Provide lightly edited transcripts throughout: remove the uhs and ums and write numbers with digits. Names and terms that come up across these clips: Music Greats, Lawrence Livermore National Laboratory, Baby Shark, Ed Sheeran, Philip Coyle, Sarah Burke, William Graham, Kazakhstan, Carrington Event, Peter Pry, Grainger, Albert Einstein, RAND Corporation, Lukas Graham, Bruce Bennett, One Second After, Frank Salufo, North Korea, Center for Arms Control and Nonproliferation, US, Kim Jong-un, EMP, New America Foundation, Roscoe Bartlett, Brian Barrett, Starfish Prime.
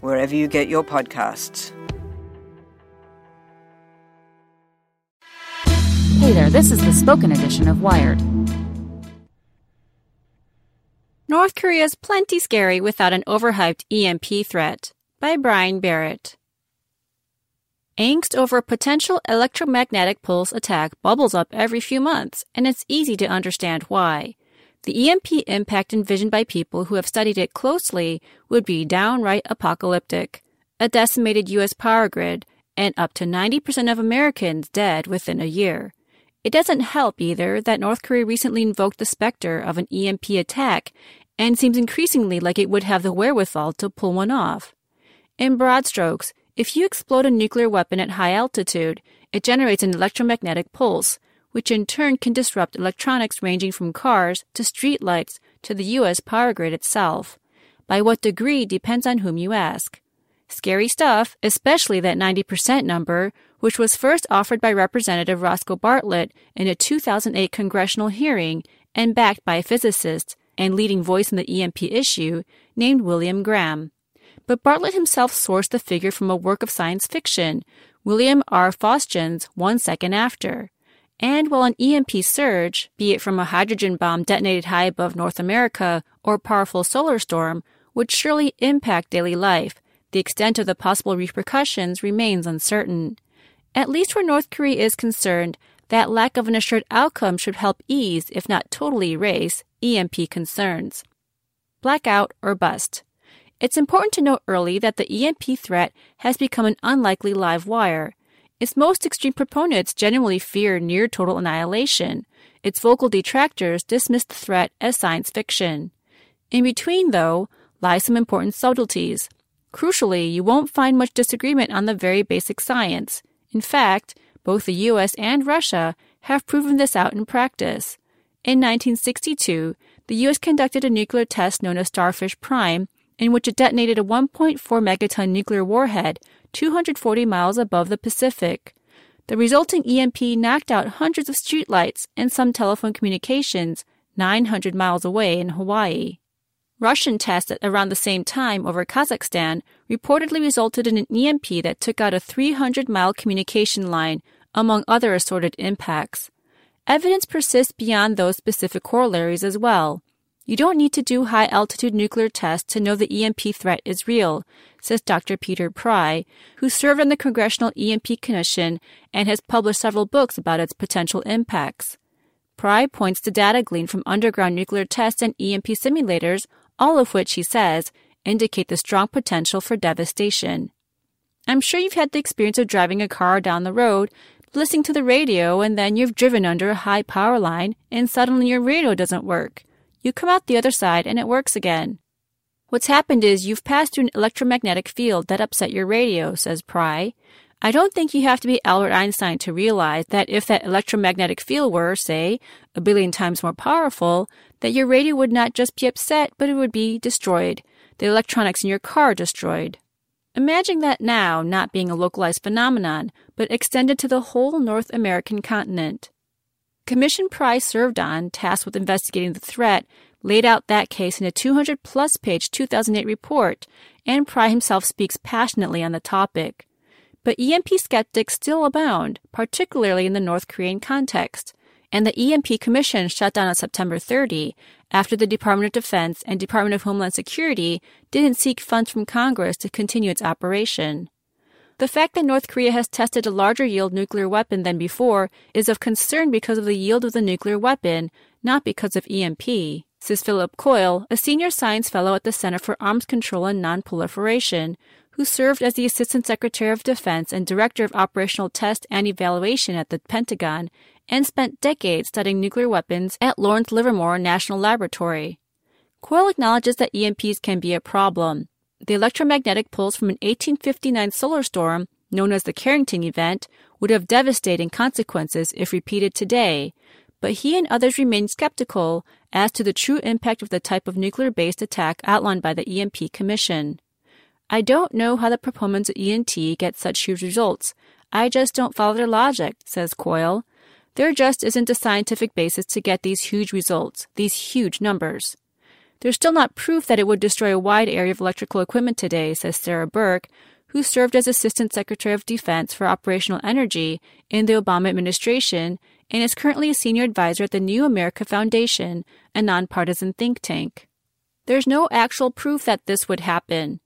wherever you get your podcasts. Hey there, this is the spoken edition of Wired. North Korea's Plenty Scary Without an Overhyped EMP Threat by Brian Barrett. Angst over potential electromagnetic pulse attack bubbles up every few months, and it's easy to understand why. The EMP impact envisioned by people who have studied it closely would be downright apocalyptic. A decimated U.S. power grid, and up to 90% of Americans dead within a year. It doesn't help either that North Korea recently invoked the specter of an EMP attack and seems increasingly like it would have the wherewithal to pull one off. In broad strokes, if you explode a nuclear weapon at high altitude, it generates an electromagnetic pulse, which in turn can disrupt electronics ranging from cars to streetlights to the U.S. power grid itself. By what degree depends on whom you ask. Scary stuff, especially that 90% number, which was first offered by Representative Roscoe Bartlett in a 2008 congressional hearing and backed by a physicist and leading voice in the EMP issue named William Graham. But Bartlett himself sourced the figure from a work of science fiction, William R. Fosgen's One Second After. And while an EMP surge, be it from a hydrogen bomb detonated high above North America or a powerful solar storm, would surely impact daily life, the extent of the possible repercussions remains uncertain. At least where North Korea is concerned, that lack of an assured outcome should help ease, if not totally erase, EMP concerns. Blackout or bust. It's important to note early that the EMP threat has become an unlikely live wire. Its most extreme proponents genuinely fear near-total annihilation. Its vocal detractors dismiss the threat as science fiction. In between, though, lie some important subtleties. Crucially, you won't find much disagreement on the very basic science. In fact, both the U.S. and Russia have proven this out in practice. In 1962, the U.S. conducted a nuclear test known as Starfish Prime, in which it detonated a 1.4 megaton nuclear warhead 240 miles above the Pacific. The resulting EMP knocked out hundreds of streetlights and some telephone communications 900 miles away in Hawaii. Russian tests at around the same time over Kazakhstan reportedly resulted in an EMP that took out a 300-mile communication line, among other assorted impacts. Evidence persists beyond those specific corollaries as well. You don't need to do high-altitude nuclear tests to know the EMP threat is real, says Dr. Peter Pry, who served on the Congressional EMP Commission and has published several books about its potential impacts. Pry points to data gleaned from underground nuclear tests and EMP simulators, all of which, he says, indicate the strong potential for devastation. I'm sure you've had the experience of driving a car down the road, listening to the radio, and then you've driven under a high power line, and suddenly your radio doesn't work. You come out the other side, and it works again. What's happened is you've passed through an electromagnetic field that upset your radio, says Pry. I don't think you have to be Albert Einstein to realize that if that electromagnetic field were, say, a billion times more powerful, that your radio would not just be upset, but it would be destroyed, the electronics in your car destroyed. Imagine that now not being a localized phenomenon, but extended to the whole North American continent. Commission Pry served on, tasked with investigating the threat, laid out that case in a 200-plus page 2008 report, and Pry himself speaks passionately on the topic. But EMP skeptics still abound, particularly in the North Korean context, and the EMP Commission shut down on September 30 after the Department of Defense and Department of Homeland Security didn't seek funds from Congress to continue its operation. The fact that North Korea has tested a larger yield nuclear weapon than before is of concern because of the yield of the nuclear weapon, not because of EMP, says Philip Coyle, a senior science fellow at the Center for Arms Control and Nonproliferation, who served as the Assistant Secretary of Defense and Director of Operational Test and Evaluation at the Pentagon and spent decades studying nuclear weapons at Lawrence Livermore National Laboratory. Coyle acknowledges that EMPs can be a problem. The electromagnetic pulse from an 1859 solar storm, known as the Carrington Event, would have devastating consequences if repeated today, but he and others remain skeptical as to the true impact of the type of nuclear-based attack outlined by the EMP Commission. I don't know how the proponents of ENT get such huge results. I just don't follow their logic, says Coyle. There just isn't a scientific basis to get these huge results, these huge numbers. There's still not proof that it would destroy a wide area of electrical equipment today, says Sarah Burke, who served as Assistant Secretary of Defense for Operational Energy in the Obama administration and is currently a senior advisor at the New America Foundation, a nonpartisan think tank. There's no actual proof that this would happen.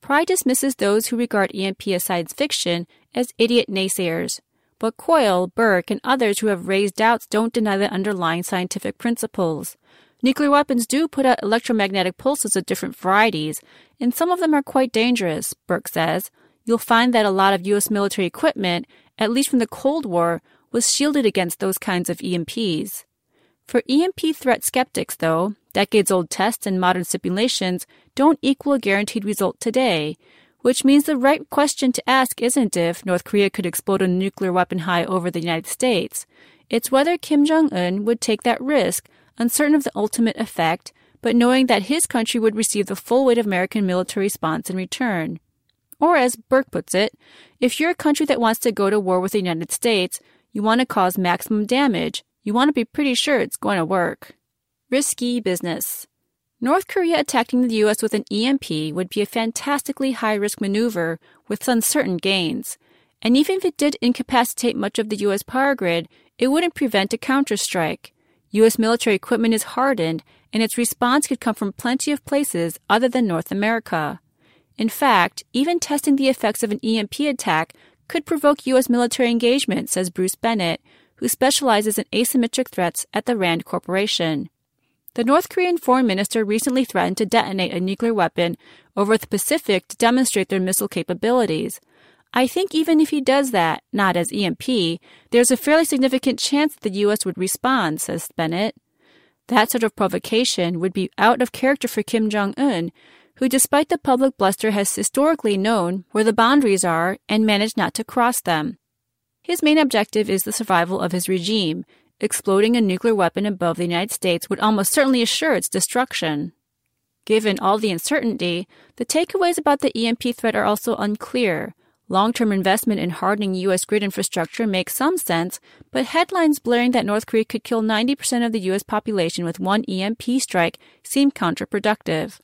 Pry dismisses those who regard EMP as science fiction as idiot naysayers, but Coyle, Burke, and others who have raised doubts don't deny the underlying scientific principles. Nuclear weapons do put out electromagnetic pulses of different varieties, and some of them are quite dangerous, Burke says. You'll find that a lot of U.S. military equipment, at least from the Cold War, was shielded against those kinds of EMPs. For EMP threat skeptics, though, decades-old tests and modern simulations don't equal a guaranteed result today, which means the right question to ask isn't if North Korea could explode a nuclear weapon high over the United States. It's whether Kim Jong-un would take that risk, uncertain of the ultimate effect, but knowing that his country would receive the full weight of American military response in return. Or as Burke puts it, if you're a country that wants to go to war with the United States, you want to cause maximum damage. You want to be pretty sure it's going to work. Risky business. North Korea attacking the U.S. with an EMP would be a fantastically high-risk maneuver with uncertain gains. And even if it did incapacitate much of the U.S. power grid, it wouldn't prevent a counterstrike. U.S. military equipment is hardened, and its response could come from plenty of places other than North America. In fact, even testing the effects of an EMP attack could provoke U.S. military engagement, says Bruce Bennett, who specializes in asymmetric threats at the RAND Corporation. The North Korean foreign minister recently threatened to detonate a nuclear weapon over the Pacific to demonstrate their missile capabilities. I think even if he does that, not as EMP, there's a fairly significant chance that the U.S. would respond, says Bennett. That sort of provocation would be out of character for Kim Jong-un, who despite the public bluster has historically known where the boundaries are and managed not to cross them. His main objective is the survival of his regime. Exploding a nuclear weapon above the United States would almost certainly assure its destruction. Given all the uncertainty, the takeaways about the EMP threat are also unclear. Long-term investment in hardening U.S. grid infrastructure makes some sense, but headlines blaring that North Korea could kill 90% of the U.S. population with one EMP strike seem counterproductive.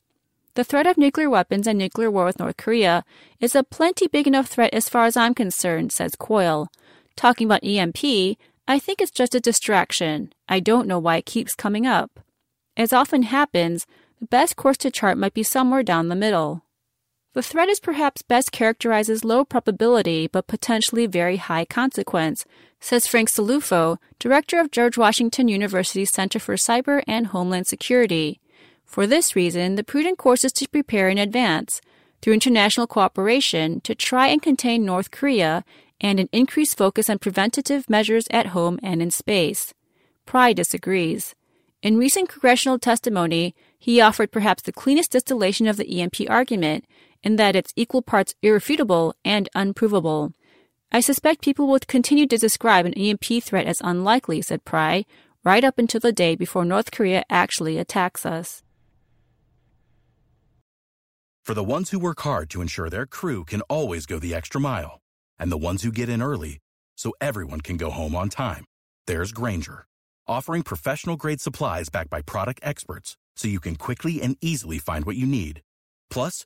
The threat of nuclear weapons and nuclear war with North Korea is a plenty big enough threat as far as I'm concerned, says Coyle. Talking about EMP, I think it's just a distraction. I don't know why it keeps coming up. As often happens, the best course to chart might be somewhere down the middle. The threat is perhaps best characterized as low probability but potentially very high consequence, says Frank Salufo, director of George Washington University's Center for Cyber and Homeland Security. For this reason, the prudent course is to prepare in advance, through international cooperation, to try and contain North Korea and an increased focus on preventative measures at home and in space. Pry disagrees. In recent congressional testimony, he offered perhaps the cleanest distillation of the EMP argument, in that it's equal parts irrefutable and unprovable. I suspect people will continue to describe an EMP threat as unlikely, said Pry, right up until the day before North Korea actually attacks us. For the ones who work hard to ensure their crew can always go the extra mile, and the ones who get in early so everyone can go home on time, there's Grainger, offering professional-grade supplies backed by product experts so you can quickly and easily find what you need. Plus,